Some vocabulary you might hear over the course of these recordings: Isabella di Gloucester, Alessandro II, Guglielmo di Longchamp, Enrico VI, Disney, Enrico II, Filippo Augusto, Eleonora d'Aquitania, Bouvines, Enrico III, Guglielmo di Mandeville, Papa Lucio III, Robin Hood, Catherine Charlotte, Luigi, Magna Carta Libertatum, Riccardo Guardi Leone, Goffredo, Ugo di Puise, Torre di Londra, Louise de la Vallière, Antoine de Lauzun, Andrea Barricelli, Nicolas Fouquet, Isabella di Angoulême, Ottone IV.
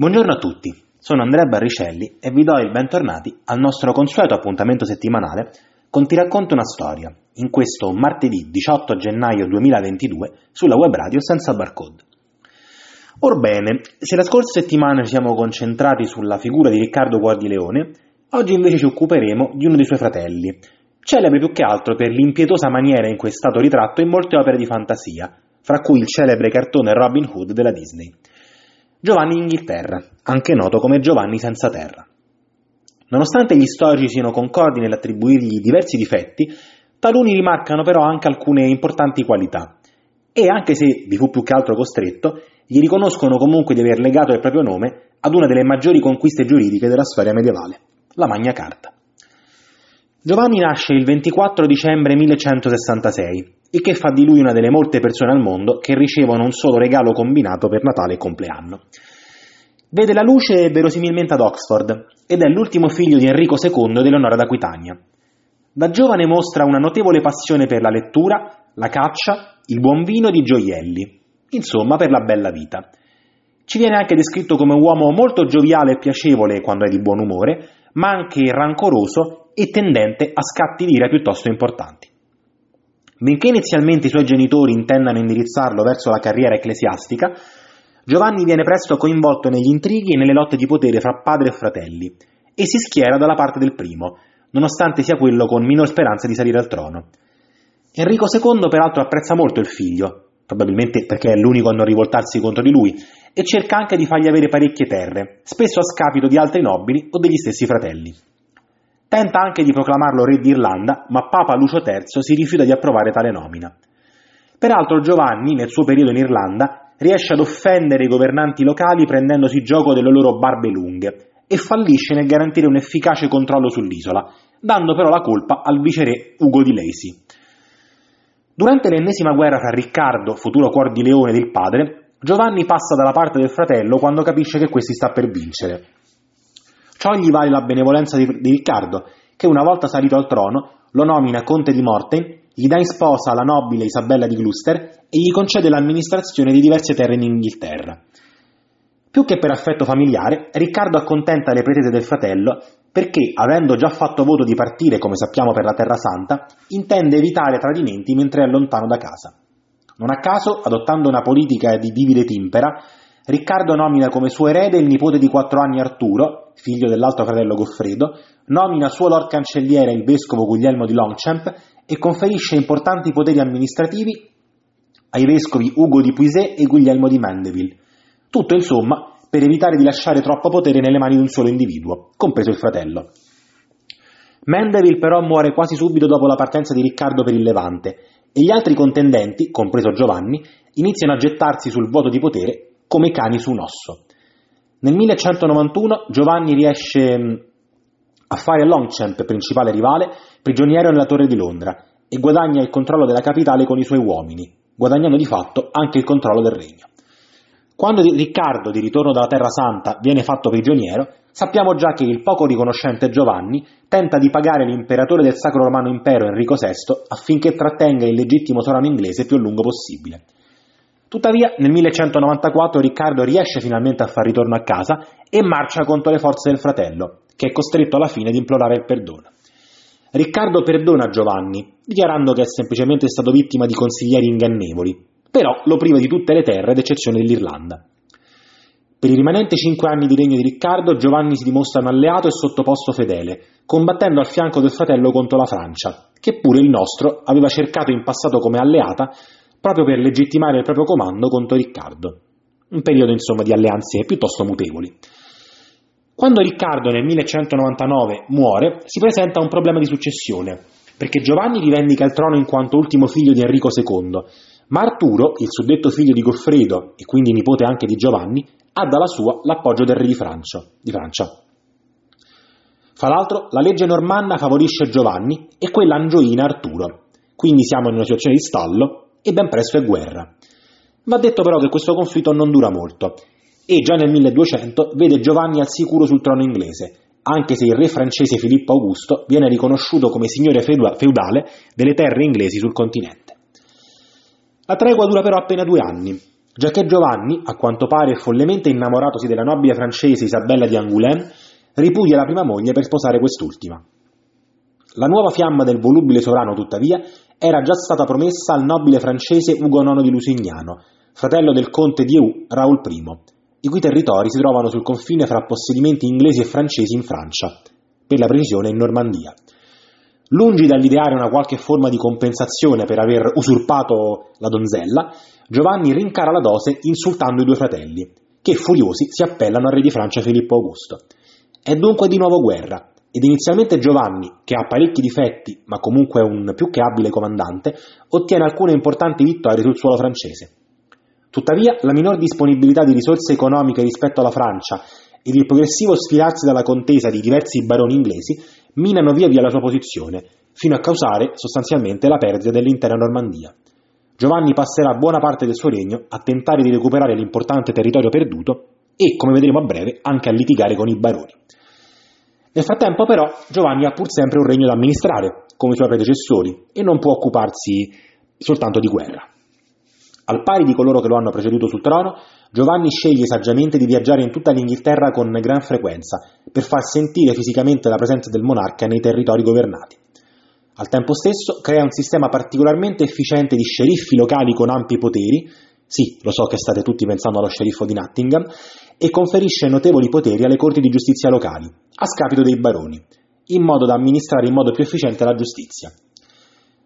Buongiorno a tutti, sono Andrea Barricelli e vi do il bentornati al nostro consueto appuntamento settimanale con Ti racconto una storia, in questo martedì 18 gennaio 2022 sulla web radio senza barcode. Orbene, se la scorsa settimana ci siamo concentrati sulla figura di Riccardo Guardi Leone, oggi invece ci occuperemo di uno dei suoi fratelli, celebre più che altro per l'impietosa maniera in cui è stato ritratto in molte opere di fantasia, fra cui il celebre cartone Robin Hood della Disney. Giovanni d'Inghilterra, anche noto come Giovanni senza terra. Nonostante gli storici siano concordi nell'attribuirgli diversi difetti, taluni rimarcano però anche alcune importanti qualità e, anche se vi fu più che altro costretto, gli riconoscono comunque di aver legato il proprio nome ad una delle maggiori conquiste giuridiche della storia medievale, la Magna Carta. Giovanni nasce il 24 dicembre 1166, il che fa di lui una delle molte persone al mondo che ricevono un solo regalo combinato per Natale e compleanno. Vede la luce verosimilmente ad Oxford ed è l'ultimo figlio di Enrico II ed Eleonora d'Aquitania. Da giovane mostra una notevole passione per la lettura, la caccia, il buon vino ed i gioielli, insomma per la bella vita. Ci viene anche descritto come un uomo molto gioviale e piacevole quando è di buon umore, ma anche rancoroso e tendente a scatti d'ira piuttosto importanti. Benché inizialmente i suoi genitori intendano indirizzarlo verso la carriera ecclesiastica, Giovanni viene presto coinvolto negli intrighi e nelle lotte di potere fra padre e fratelli, e si schiera dalla parte del primo, nonostante sia quello con minor speranza di salire al trono. Enrico II peraltro apprezza molto il figlio, probabilmente perché è l'unico a non rivoltarsi contro di lui, e cerca anche di fargli avere parecchie terre, spesso a scapito di altri nobili o degli stessi fratelli. Tenta anche di proclamarlo re d'Irlanda, ma Papa Lucio III si rifiuta di approvare tale nomina. Peraltro Giovanni, nel suo periodo in Irlanda, riesce ad offendere i governanti locali prendendosi gioco delle loro barbe lunghe e fallisce nel garantire un efficace controllo sull'isola, dando però la colpa al viceré Ugo di Lacy. Durante l'ennesima guerra fra Riccardo, futuro Cuor di Leone, del padre, Giovanni passa dalla parte del fratello quando capisce che questi sta per vincere. Ciò gli vale la benevolenza di Riccardo, che una volta salito al trono lo nomina conte di Mortain, gli dà in sposa la nobile Isabella di Gloucester e gli concede l'amministrazione di diverse terre in Inghilterra. Più che per affetto familiare, Riccardo accontenta le pretese del fratello perché, avendo già fatto voto di partire, come sappiamo, per la Terra Santa, intende evitare tradimenti mentre è lontano da casa. Non a caso, adottando una politica di divide timpera, Riccardo nomina come suo erede il nipote di 4 anni Arturo, figlio dell'altro fratello Goffredo, nomina suo Lord Cancelliere il vescovo Guglielmo di Longchamp e conferisce importanti poteri amministrativi ai vescovi Ugo di Puise e Guglielmo di Mandeville. Tutto, insomma, per evitare di lasciare troppo potere nelle mani di un solo individuo, compreso il fratello. Mandeville però muore quasi subito dopo la partenza di Riccardo per il Levante e gli altri contendenti, compreso Giovanni, iniziano a gettarsi sul vuoto di potere come cani su un osso. Nel 1191 Giovanni riesce a fare Longchamp, principale rivale, prigioniero nella Torre di Londra e guadagna il controllo della capitale con i suoi uomini, guadagnando di fatto anche il controllo del regno. Quando Riccardo, di ritorno dalla Terra Santa, viene fatto prigioniero, sappiamo già che il poco riconoscente Giovanni tenta di pagare l'imperatore del Sacro Romano Impero Enrico VI affinché trattenga il legittimo sovrano inglese più a lungo possibile. Tuttavia, nel 1194 Riccardo riesce finalmente a far ritorno a casa e marcia contro le forze del fratello, che è costretto alla fine ad implorare il perdono. Riccardo perdona Giovanni, dichiarando che è semplicemente stato vittima di consiglieri ingannevoli, però lo priva di tutte le terre ad eccezione dell'Irlanda. Per i rimanenti 5 anni di regno di Riccardo, Giovanni si dimostra un alleato e sottoposto fedele, combattendo al fianco del fratello contro la Francia, che pure il nostro aveva cercato in passato come alleata, proprio per legittimare il proprio comando contro Riccardo. Un periodo, insomma, di alleanze piuttosto mutevoli. Quando Riccardo nel 1199 muore, si presenta un problema di successione, perché Giovanni rivendica il trono in quanto ultimo figlio di Enrico II, ma Arturo, il suddetto figlio di Goffredo e quindi nipote anche di Giovanni, ha dalla sua l'appoggio del re di Francia. Fra l'altro, la legge normanna favorisce Giovanni e quella angioina Arturo, quindi siamo in una situazione di stallo e ben presto è guerra. Va detto però che questo conflitto non dura molto e già nel 1200 vede Giovanni al sicuro sul trono inglese, anche se il re francese Filippo Augusto viene riconosciuto come signore feudale delle terre inglesi sul continente. La tregua dura però appena 2 anni giacché Giovanni, a quanto pare follemente innamoratosi della nobile francese Isabella di Angoulême, ripudia la prima moglie per sposare quest'ultima. La nuova fiamma del volubile sovrano, tuttavia, era già stata promessa al nobile francese Ugo IX di Lusignano, fratello del conte di Eu Raoul I, i cui territori si trovano sul confine fra possedimenti inglesi e francesi in Francia, per la precisione in Normandia. Lungi dall'ideare una qualche forma di compensazione per aver usurpato la donzella, Giovanni rincara la dose insultando i due fratelli, che furiosi si appellano al re di Francia Filippo Augusto. È dunque di nuovo guerra, ed inizialmente Giovanni, che ha parecchi difetti, ma comunque è un più che abile comandante, ottiene alcune importanti vittorie sul suolo francese. Tuttavia, la minor disponibilità di risorse economiche rispetto alla Francia ed il progressivo sfilarsi dalla contesa di diversi baroni inglesi minano via via la sua posizione, fino a causare sostanzialmente la perdita dell'intera Normandia. Giovanni passerà buona parte del suo regno a tentare di recuperare l'importante territorio perduto e, come vedremo a breve, anche a litigare con i baroni. Nel frattempo, però, Giovanni ha pur sempre un regno da amministrare, come i suoi predecessori, e non può occuparsi soltanto di guerra. Al pari di coloro che lo hanno preceduto sul trono, Giovanni sceglie saggiamente di viaggiare in tutta l'Inghilterra con gran frequenza, per far sentire fisicamente la presenza del monarca nei territori governati. Al tempo stesso crea un sistema particolarmente efficiente di sceriffi locali con ampi poteri, sì, lo so che state tutti pensando allo sceriffo di Nottingham, e conferisce notevoli poteri alle corti di giustizia locali, a scapito dei baroni, in modo da amministrare in modo più efficiente la giustizia.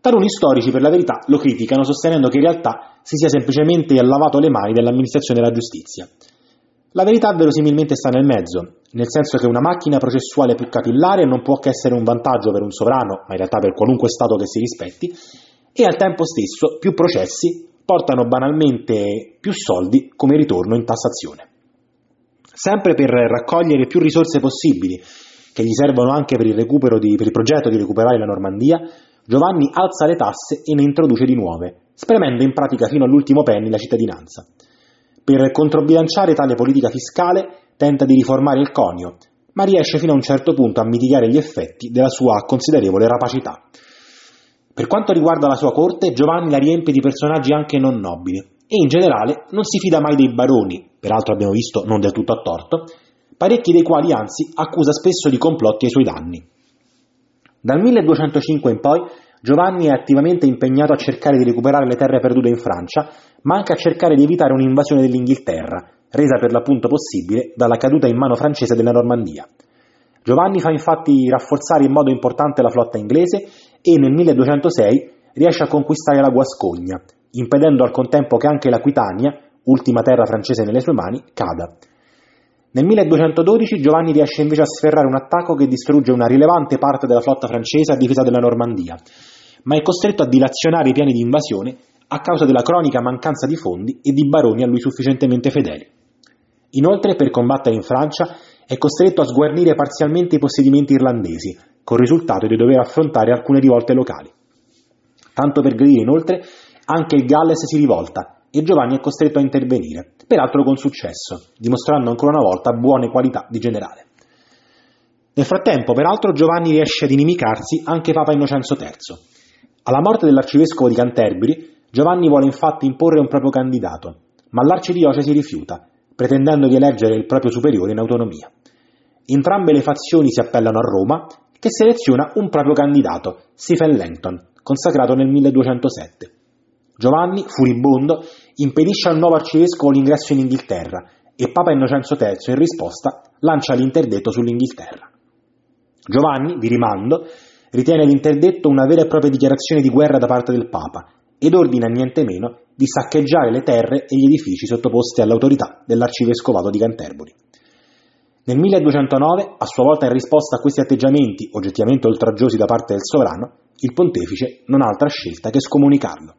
Taluni storici, per la verità, lo criticano sostenendo che in realtà si sia semplicemente lavato le mani dell'amministrazione della giustizia. La verità verosimilmente sta nel mezzo, nel senso che una macchina processuale più capillare non può che essere un vantaggio per un sovrano, ma in realtà per qualunque stato che si rispetti, e al tempo stesso più processi portano banalmente più soldi come ritorno in tassazione. Sempre per raccogliere più risorse possibili, che gli servono anche per il progetto di recuperare la Normandia, Giovanni alza le tasse e ne introduce di nuove, spremendo in pratica fino all'ultimo penny la cittadinanza. Per controbilanciare tale politica fiscale tenta di riformare il conio, ma riesce fino a un certo punto a mitigare gli effetti della sua considerevole rapacità. Per quanto riguarda la sua corte, Giovanni la riempie di personaggi anche non nobili e in generale non si fida mai dei baroni, peraltro abbiamo visto non del tutto a torto, parecchi dei quali anzi accusa spesso di complotti ai suoi danni. Dal 1205 in poi Giovanni è attivamente impegnato a cercare di recuperare le terre perdute in Francia, ma anche a cercare di evitare un'invasione dell'Inghilterra, resa per l'appunto possibile dalla caduta in mano francese della Normandia. Giovanni fa infatti rafforzare in modo importante la flotta inglese e nel 1206 riesce a conquistare la Guascogna, impedendo al contempo che anche l'Aquitania, ultima terra francese nelle sue mani, cada. Nel 1212 Giovanni riesce invece a sferrare un attacco che distrugge una rilevante parte della flotta francese a difesa della Normandia, ma è costretto a dilazionare i piani di invasione a causa della cronica mancanza di fondi e di baroni a lui sufficientemente fedeli. Inoltre, per combattere in Francia, è costretto a sguarnire parzialmente i possedimenti irlandesi, col risultato di dover affrontare alcune rivolte locali. Tanto per gridire, inoltre, anche il Galles si rivolta, e Giovanni è costretto a intervenire, peraltro con successo, dimostrando ancora una volta buone qualità di generale. Nel frattempo, peraltro, Giovanni riesce ad inimicarsi anche Papa Innocenzo III. Alla morte dell'arcivescovo di Canterbury, Giovanni vuole infatti imporre un proprio candidato, ma l'arcidiocesi rifiuta, pretendendo di eleggere il proprio superiore in autonomia. Entrambe le fazioni si appellano a Roma, che seleziona un proprio candidato, Stephen Langton, consacrato nel 1207. Giovanni, furibondo, impedisce al nuovo arcivescovo l'ingresso in Inghilterra e Papa Innocenzo III, in risposta, lancia l'interdetto sull'Inghilterra. Giovanni, vi rimando, ritiene l'interdetto una vera e propria dichiarazione di guerra da parte del Papa ed ordina niente meno di saccheggiare le terre e gli edifici sottoposti all'autorità dell'arcivescovato di Canterbury. Nel 1209, a sua volta in risposta a questi atteggiamenti oggettivamente oltraggiosi da parte del sovrano, il pontefice non ha altra scelta che scomunicarlo.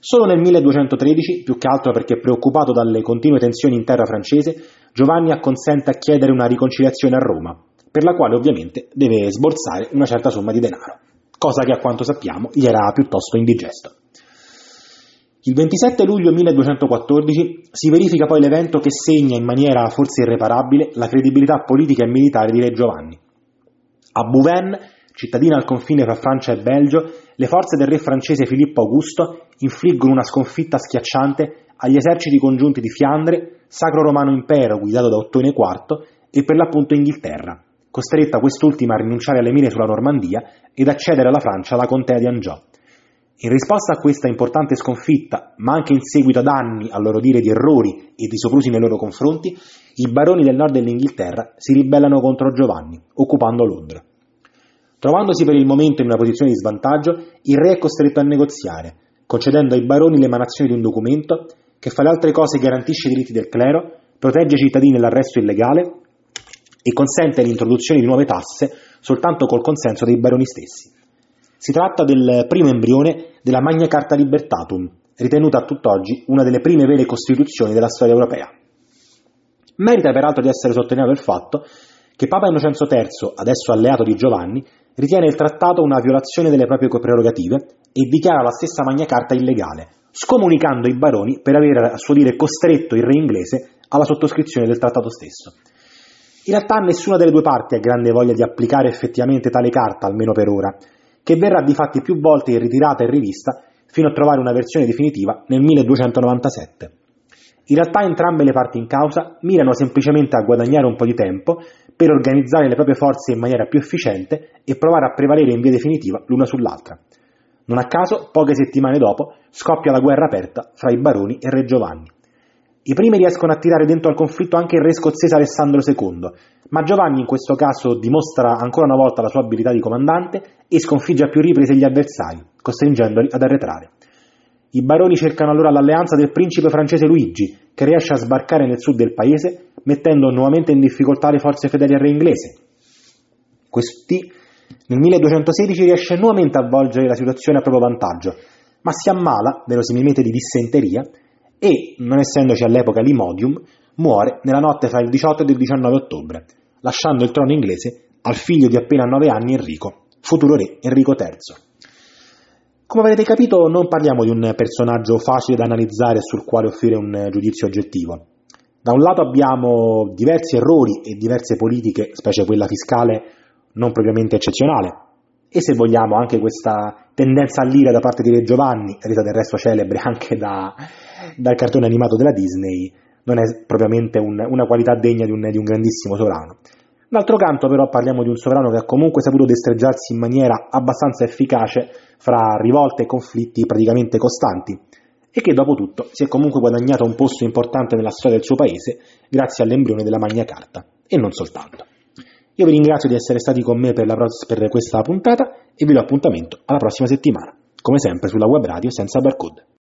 Solo nel 1213, più che altro perché preoccupato dalle continue tensioni in terra francese, Giovanni acconsente a chiedere una riconciliazione a Roma, per la quale ovviamente deve sborsare una certa somma di denaro, cosa che a quanto sappiamo gli era piuttosto indigesto. Il 27 luglio 1214 si verifica poi l'evento che segna in maniera forse irreparabile la credibilità politica e militare di Re Giovanni. A Bouvines, cittadina al confine fra Francia e Belgio, le forze del re francese Filippo Augusto infliggono una sconfitta schiacciante agli eserciti congiunti di Fiandre, Sacro Romano Impero guidato da Ottone IV e per l'appunto Inghilterra, costretta quest'ultima a rinunciare alle mire sulla Normandia ed accedere alla Francia alla contea di Anjou. In risposta a questa importante sconfitta, ma anche in seguito ad anni, a loro dire, di errori e di soprusi nei loro confronti, i baroni del nord dell'Inghilterra si ribellano contro Giovanni, occupando Londra. Trovandosi per il momento in una posizione di svantaggio, il re è costretto a negoziare, concedendo ai baroni l'emanazione di un documento che, fra le altre cose, garantisce i diritti del clero, protegge i cittadini dall'arresto illegale e consente l'introduzione di nuove tasse soltanto col consenso dei baroni stessi. Si tratta del primo embrione della Magna Carta Libertatum, ritenuta a tutt'oggi una delle prime vere costituzioni della storia europea. Merita peraltro di essere sottolineato il fatto che Papa Innocenzo III, adesso alleato di Giovanni, ritiene il trattato una violazione delle proprie prerogative e dichiara la stessa Magna Carta illegale, scomunicando i baroni per aver a suo dire costretto il re inglese alla sottoscrizione del trattato stesso. In realtà nessuna delle due parti ha grande voglia di applicare effettivamente tale carta, almeno per ora, che verrà difatti più volte ritirata e rivista fino a trovare una versione definitiva nel 1297. In realtà entrambe le parti in causa mirano semplicemente a guadagnare un po' di tempo per organizzare le proprie forze in maniera più efficiente e provare a prevalere in via definitiva l'una sull'altra. Non a caso, poche settimane dopo, scoppia la guerra aperta fra i baroni e re Giovanni. I primi riescono a tirare dentro al conflitto anche il re scozzese Alessandro II, ma Giovanni in questo caso dimostra ancora una volta la sua abilità di comandante e sconfigge a più riprese gli avversari, costringendoli ad arretrare. I baroni cercano allora l'alleanza del principe francese Luigi, che riesce a sbarcare nel sud del paese, mettendo nuovamente in difficoltà le forze fedeli al re inglese. Questi, nel 1216, riesce nuovamente a volgere la situazione a proprio vantaggio, ma si ammala, verosimilmente di dissenteria, e, non essendoci all'epoca l'imodium, muore nella notte fra il 18 e il 19 ottobre, lasciando il trono inglese al figlio di appena 9 anni Enrico, futuro re Enrico III. Come avrete capito, non parliamo di un personaggio facile da analizzare sul quale offrire un giudizio oggettivo. Da un lato abbiamo diversi errori e diverse politiche, specie quella fiscale, non propriamente eccezionale, e se vogliamo anche questa tendenza all'ira da parte di Re Giovanni, resa del resto celebre anche dal cartone animato della Disney, non è propriamente una qualità degna di un grandissimo sovrano. D'altro canto però parliamo di un sovrano che ha comunque saputo destreggiarsi in maniera abbastanza efficace fra rivolte e conflitti praticamente costanti, e che dopo tutto si è comunque guadagnato un posto importante nella storia del suo paese grazie all'embrione della Magna Carta, e non soltanto. Io vi ringrazio di essere stati con me per questa puntata e vi do appuntamento alla prossima settimana, come sempre sulla web radio senza barcode.